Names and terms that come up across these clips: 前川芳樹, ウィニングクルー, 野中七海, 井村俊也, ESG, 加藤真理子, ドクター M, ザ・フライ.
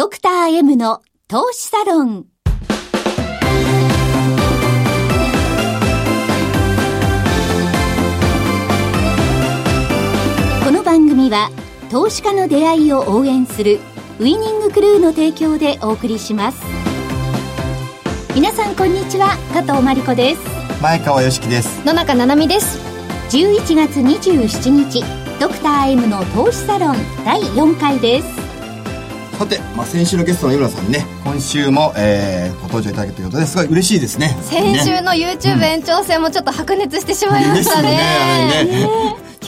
ドクター M の投資サロン。この番組は投資家の出会いを応援するウィニングクルーの提供でお送りします。皆さんこんにちは、加藤真理子です。前川芳樹です。野中七海です。11月27日ドクター M の投資サロン第4回です。さて、先週のゲストの井村さんね、今週も、ご登場いただけるということですごい嬉しいですね。先週の YouTube 延長戦もちょっと白熱してしまいましたね。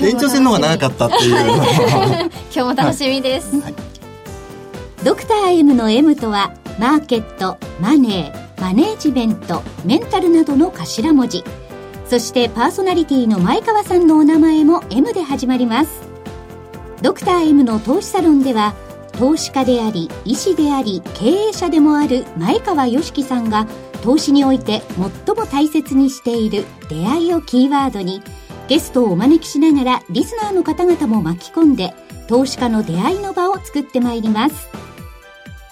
延長戦の方が長かったっていう今日も楽しみです、はいはい。ドクター M の M とはマーケット、マネー、マネージメント、メンタルなどの頭文字、そしてパーソナリティの前川さんのお名前も M で始まります。ドクター M の投資サロンでは投資家であり医師であり経営者でもある前川芳樹さんが投資において最も大切にしている出会いをキーワードにゲストをお招きしながらリスナーの方々も巻き込んで投資家の出会いの場を作ってまいります。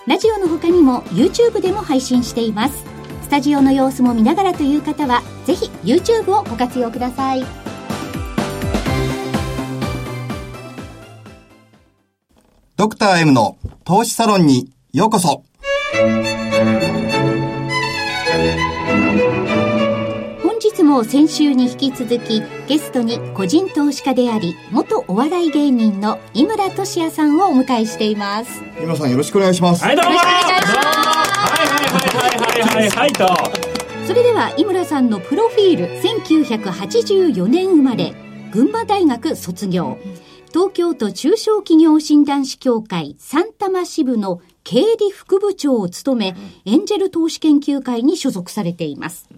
ラジオの他にも YouTube でも配信しています。スタジオの様子も見ながらという方はぜひ YouTube をご活用ください。ドクター M の投資サロンにようこそ。本日も先週に引き続きゲストに個人投資家であり元お笑い芸人の井村俊也さんをお迎えしています。井村さんよろしくお願いします。はい、どうもよろしくお願いします。はいと。それでは井村さんのプロフィール、1984年生まれ、群馬大学卒業、東京都中小企業診断士協会三多摩支部の経理副部長を務め、エンジェル投資研究会に所属されています。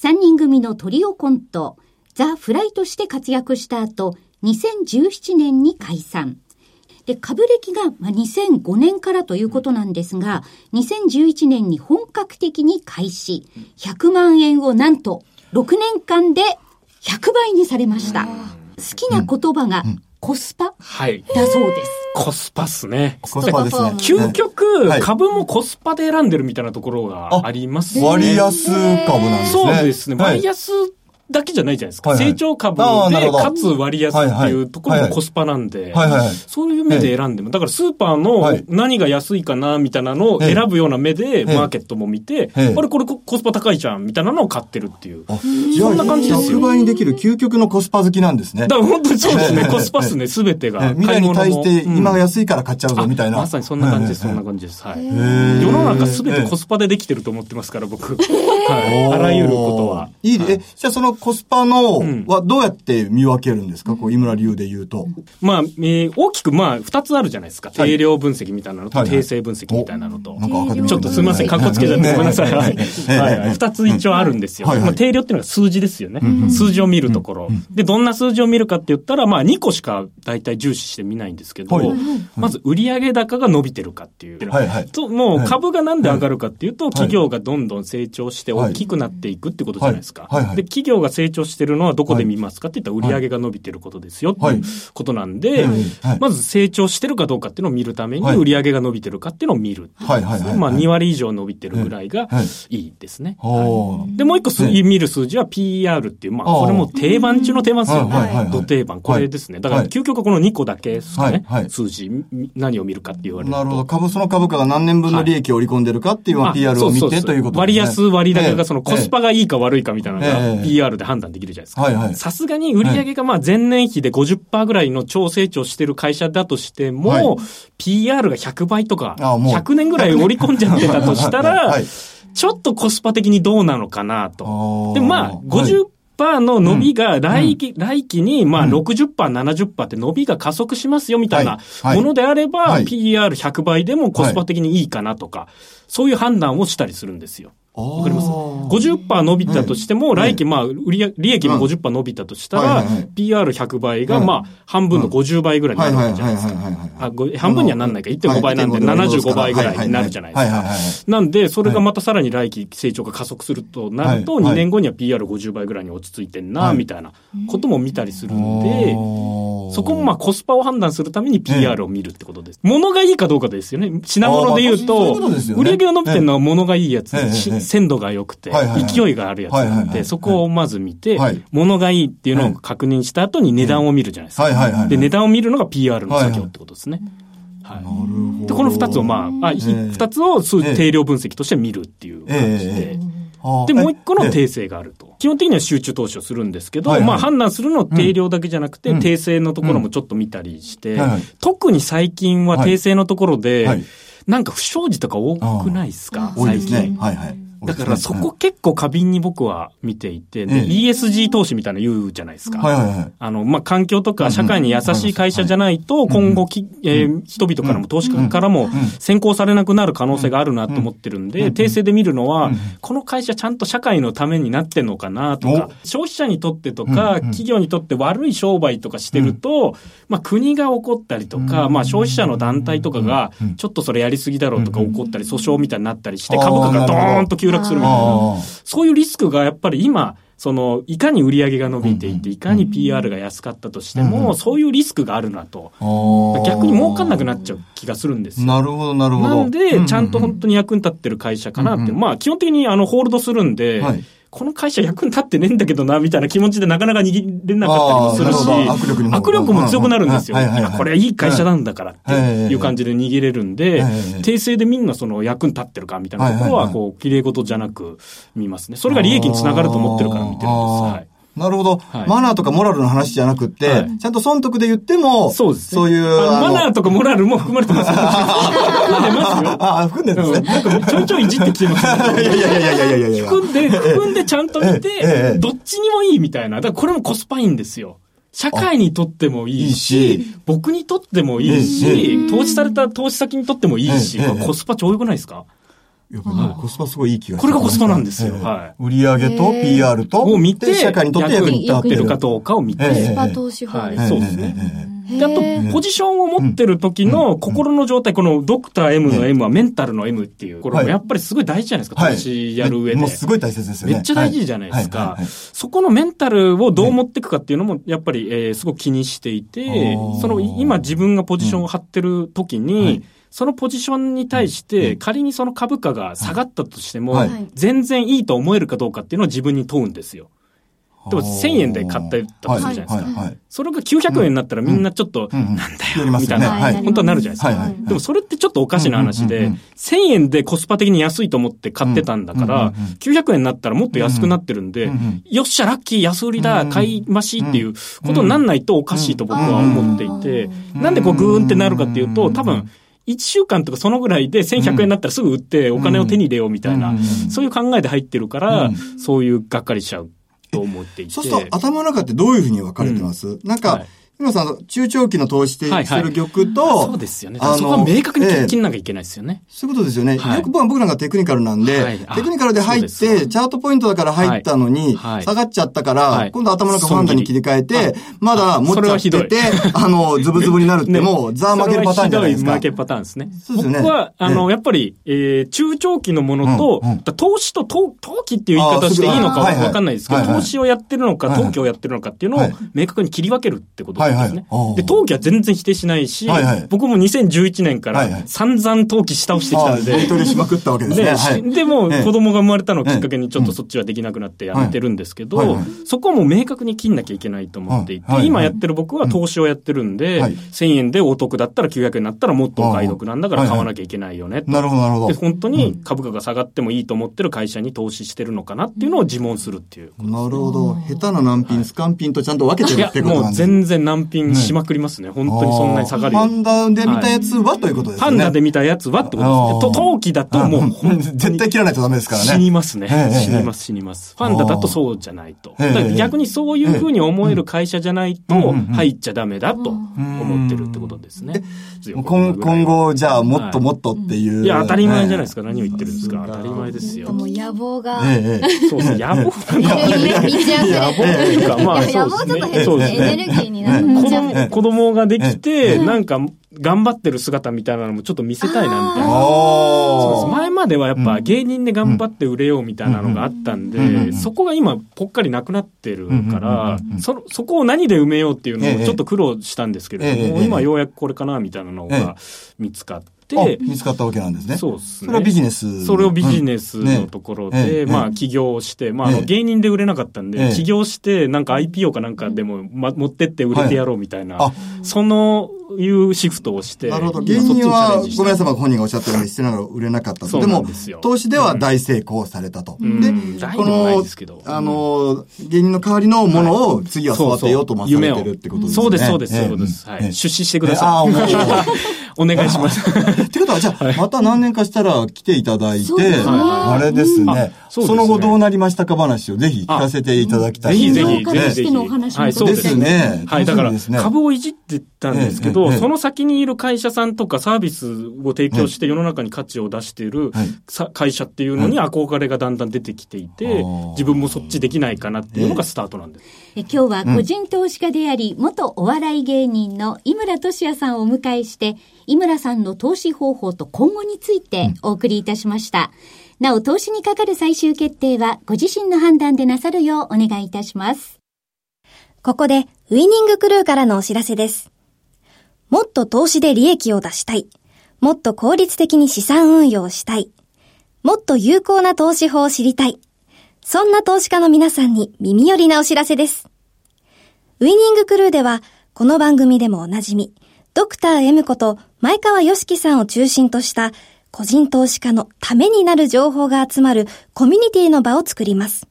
3人組のトリオコント、ザ・フライとして活躍した後、2017年に解散。で、株歴が2005年からということなんですが、2011年に本格的に開始、100万円をなんと6年間で100倍にされました。好きな言葉がコスパ、だそうです。コスパっすね。コスパですね。究極、株もコスパで選んでるみたいなところがありますね。割安株なんですね。そうですね。割安だけじゃないじゃないですか。はいはい、成長株で、かつ割安っていうところもコスパなんで、そういう目で選んでも、だからスーパーの何が安いかな、みたいなのを選ぶような目で、マーケットも見て、あれこれコスパ高いじゃん、みたいなのを買ってるっていう。そんな感じですよ。100倍にできる究極のコスパ好きなんですね。だから本当にそうですね。コスパっすね、すべてが。未来に対して、今が安いから買っちゃうぞ、みたいな。まさにそんな感じです、そんな感じです。はい。世の中すべてコスパでできてると思ってますから、僕。はい。あらゆることは。いいね。じゃあそのコスパのはどうやって見分けるんですか、こう井村流で言うと。大きく2つあるじゃないですか。定量分析みたいなのと、定性分析みたいなのと。ちょっとすみません、かっこつけちゃってごめんなさい。2つ一応あるんですよ。定量っていうのは数字ですよね。数字を見るところ。で、どんな数字を見るかって言ったら、2個しか大体重視して見ないんですけど、まず売上高が伸びてるかっていう。もう株がなんで上がるかっていうと、企業がどんどん成長して大きくなっていくってことじゃないですか。で、企業が成長してるのはどこで見ますかって言ったら売上が伸びてることですよっていうことなんで、まず成長してるかどうかっていうのを見るために売上が伸びてるかっていうのを見る。2割以上伸びてるぐらいがいいですね。で、もう一個見る数字は PR っていう、これも定番中の定番ですよね。ど定番。これですね。だから究極はこの2個だけですかね。数字、何を見るかって言われると。なるほど。株、その株価が何年分の利益を織り込んでるかっていうのは PR を見てということですね。割安、割高がそのコスパがいいか悪いかみたいなのが PRで判断できるじゃないですか。さすがに売上が前年比で 50% ぐらいの超成長してる会社だとしても、PR が100倍とか、100年ぐらい織り込んじゃってたとしたら、ちょっとコスパ的にどうなのかなと。で、50% の伸びが来期に60%、70% って伸びが加速しますよみたいなものであれば、PR100 倍でもコスパ的にいいかなとか、そういう判断をしたりするんですよ。わかります ?50% 伸びたとしても、来期、まあ、利益も 50% 伸びたとしたら、PR100 倍が、まあ、半分の50倍ぐらいになるわけじゃないですか。半分にはなんないか、1.5 倍なんで、75倍ぐらいになるじゃないですか。なんで、それがまたさらに来期成長が加速するとなると、2年後には PR50 倍ぐらいに落ち着いてんな、みたいなことも見たりするんで、そこもまあ、コスパを判断するために PR を見るってことです。物がいいかどうかですよね。品物で言うと、売上が伸びてるのは物がいいやつ、鮮度が良くて、勢いがあるやつなんで、そこをまず見て、物がいいっていうのを確認した後に値段を見るじゃないですか。で、値段を見るのが PR の作業ってことですね。で、この2つをまあ、2つを定量分析として見るっていう感じで。で、もう1個の訂正があると。基本的には集中投資をするんですけど、まあ判断するのは定量だけじゃなくて、訂正のところもちょっと見たりして、特に最近は訂正のところで、なんか不祥事とか多くないですか最近。だからそこ結構過敏に僕は見ていて、ね、ESG 投資みたいなの言うじゃないですか。まあ環境とか社会に優しい会社じゃないと、今後人々からも投資家からも先行されなくなる可能性があるなと思ってるんで、訂正で見るのは、この会社ちゃんと社会のためになってんのかなとか、消費者にとってとか、企業にとって悪い商売とかしてると、まあ国が怒ったりとか、まあ消費者の団体とかが、ちょっとそれやりすぎだろうとか怒ったり、訴訟みたいになったりして、株価がドーンと急落するみたいな、そういうリスクがやっぱり今、そのいかに売り上げが伸びていて、いかに PR が安かったとしても、そういうリスクがあるなと、逆に儲かんなくなっちゃう気がするんですよ。なるほど、なるほど。なんで、ちゃんと本当に役に立ってる会社かなって、まあ、基本的にホールドするんで。はい、この会社役に立ってねえんだけどな、みたいな気持ちでなかなか握れなかったりもするし、握力も強くなるんですよ。これはいい会社なんだからっていう感じで逃げれるんで、訂正でみんなその役に立ってるかみたいなところは、こう、綺麗事じゃなく見ますね。それが利益につながると思ってるから見てるんです。はい。なるほど。マナーとかモラルの話じゃなくて、ちゃんと損得で言っても、そうです。そういう。マナーとかモラルも含まれてます。含んでますよ。あ、含んでるんですね。なんかちょいちょいいじってきてます。いや。含んでちゃんと見て、どっちにもいいみたいな。だからこれもコスパいいんですよ。社会にとってもいいし、僕にとってもいいし、投資された投資先にとってもいいし、コスパ超良くないですか？やっぱりコスパすごいいい気がする。これがコスパなんですよ。売上と PR と、見て、社会にとって役に立ってるかどうかを見て。コスパ投資法ですね。そうですね。で、あと、ポジションを持ってる時の心の状態、このドクター M の M はメンタルの M っていう、これもやっぱりすごい大事じゃないですか、投資やる上で。もうすごい大切ですよね。めっちゃ大事じゃないですか。そこのメンタルをどう持っていくかっていうのも、やっぱりすごく気にしていて、その今自分がポジションを張ってる時に、そのポジションに対して仮にその株価が下がったとしても全然いいと思えるかどうかっていうのを自分に問うんですよ。でも1000円で買ったりとかするじゃないですか。それが900円になったらみんなちょっとなんだよみたいな本当はなるじゃないですか。でもそれってちょっとおかしな話で、1000円でコスパ的に安いと思って買ってたんだから900円になったらもっと安くなってるんで、よっしゃラッキー安売りだ買い増しっていうことになんないとおかしいと僕は思っていて、なんでこうグーンってなるかっていうと、多分1週間とかそのぐらいで1100円だったらすぐ売ってお金を手に入れようみたいな、そういう考えで入ってるから、そういうがっかりしちゃうと思っていて。そうすると頭の中ってどういうふうに分かれてます？なんか、今さん、中長期の投資してる玉と、そうですよね。そこは明確に切んなきゃいけないですよね。そういうことですよね。よく僕なんかテクニカルなんで、テクニカルで入って、チャートポイントだから入ったのに、下がっちゃったから、今度頭の中ファンダに切り替えて、まだ持っちゃってて、ズブズブになるってもう、ザー負けるパターンじゃないですか。負けパターンですね。僕は、やっぱり、中長期のものと、投資と投機っていう言い方していいのかわかんないですけど、投資をやってるのか、投機をやってるのかっていうのを明確に切り分けるってことです。で、投機は全然否定しないし、僕も2011年から散々投機し倒してきたんで。本当にしまくったわけですね。でも、子供が生まれたのをきっかけにちょっとそっちはできなくなってやめてるんですけど、そこはもう明確に切んなきゃいけないと思っていて、今やってる僕は投資をやってるんで、1000円でお得だったら900円になったらもっとお買い得なんだから買わなきゃいけないよね。なるほど、なるほど。で、本当に株価が下がってもいいと思ってる会社に投資してるのかなっていうのを自問するっていう。なるほど。下手な難品、スカンピンとちゃんと分けてるってことなんですね。いや、もう全然難単品しまくりますね、本当にそんなに下がる。パンダで見たやつはということですね。パンダで見たやつはってことですね。陶器だともう絶対切らないとダメですからね。死にますね、死にます。パンダだとそうじゃないと。だから逆にそういうふうに思える会社じゃないと入っちゃダメだと思ってるってことですね。今後じゃあもっともっとっていう、いや当たり前じゃないですか、何を言ってるんですか、当たり前ですよ。もう野望が、そうそう、野望エネルギーになる、子供ができてなんか頑張ってる姿みたいなのもちょっと見せたいなみたいな。そう前まではやっぱ芸人で頑張って売れようみたいなのがあったんで、そこが今ぽっかりなくなってるから、そこを何で埋めようっていうのをちょっと苦労したんですけれども、今ようやくこれかなみたいなのが見つかって、見つかったわけなんですね。そうですね。それはビジネス。それをビジネスのところで、まあ起業して、まあ芸人で売れなかったんで、起業して、なんか IPO かなんかでも持ってって売れてやろうみたいな、そのいうシフトをして。なるほど。芸人は、ごめんなさい、本人がおっしゃったように、してながら売れなかったと。でも、投資では大成功されたと。で、この、芸人の代わりのものを次は育てようとまされてるってことですね。そうです、そうです、そうです。出資してください。お願いします。ってことは、じゃあ、また何年かしたら来ていただいて、あれですね。その後どうなりましたか話をぜひ聞かせていただきたい。ぜひ、ぜひ。はい、そうですね。はい、だから、株をいじってたんですけど、その先にいる会社さんとかサービスを提供して世の中に価値を出している会社っていうのに憧れがだんだん出てきていて、自分もそっちできないかなっていうのがスタートなんです。今日は個人投資家であり、元お笑い芸人の井村俊也さんをお迎えして、井村さんの投資方法と今後についてお送りいたしました。なお、投資にかかる最終決定はご自身の判断でなさるようお願いいたします。ここでウイニングクルーからのお知らせです。もっと投資で利益を出したい。もっと効率的に資産運用したい。もっと有効な投資法を知りたい。そんな投資家の皆さんに耳寄りなお知らせです。ウイニングクルーではこの番組でもおなじみ、ドクター M こと前川義樹さんを中心とした個人投資家のためになる情報が集まるコミュニティの場を作ります。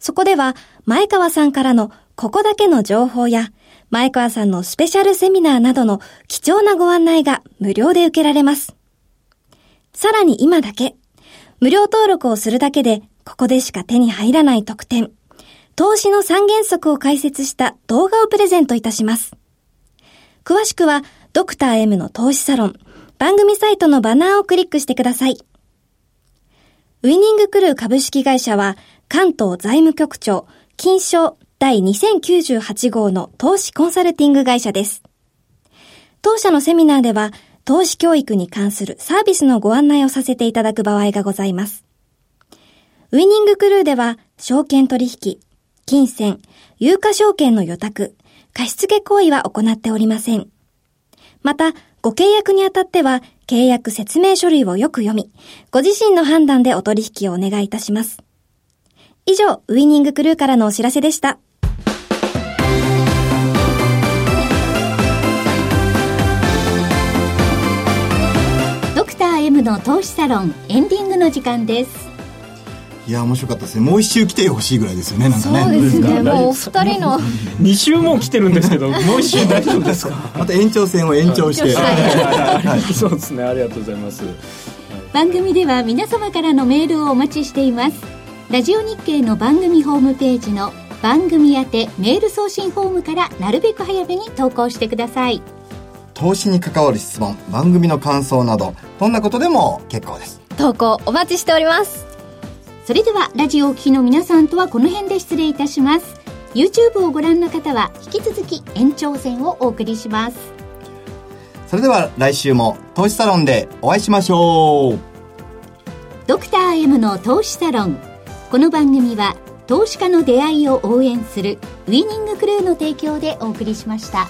そこでは前川さんからのここだけの情報や前川さんのスペシャルセミナーなどの貴重なご案内が無料で受けられます。さらに今だけ、無料登録をするだけでここでしか手に入らない特典、投資の3原則を解説した動画をプレゼントいたします。詳しくはドクター M の投資サロン、番組サイトのバナーをクリックしてください。ウイニングクルー株式会社は関東財務局長金商第2098号の投資コンサルティング会社です。当社のセミナーでは投資教育に関するサービスのご案内をさせていただく場合がございます。ウイニングクルーでは証券取引、金銭、有価証券の予託、貸付行為は行っておりません。また、ご契約にあたっては、契約説明書類をよく読み、ご自身の判断でお取引をお願いいたします。以上、ウイニングクルーからのお知らせでした。ドクター M の投資サロン、エンディングの時間です。いや面白かったですね。もう一週来てほしいぐらいですよね。なんかね。そうですね。もうお二人の2週も来てるんですけど、もう一週大丈夫ですか？また延長戦を延長して。そうですね。ありがとうございます。番組では皆様からのメールをお待ちしています。ラジオ日経の番組ホームページの番組宛てメール送信フォームからなるべく早めに投稿してください。投資に関わる質問、番組の感想など、どんなことでも結構です。投稿お待ちしております。それではラジオをお聞きの皆さんとはこの辺で失礼いたします。 YouTube をご覧の方は引き続き延長戦をお送りします。それでは来週も投資サロンでお会いしましょう。ドクター M の投資サロン。この番組は投資家の出会いを応援するウイニングクルーの提供でお送りしました。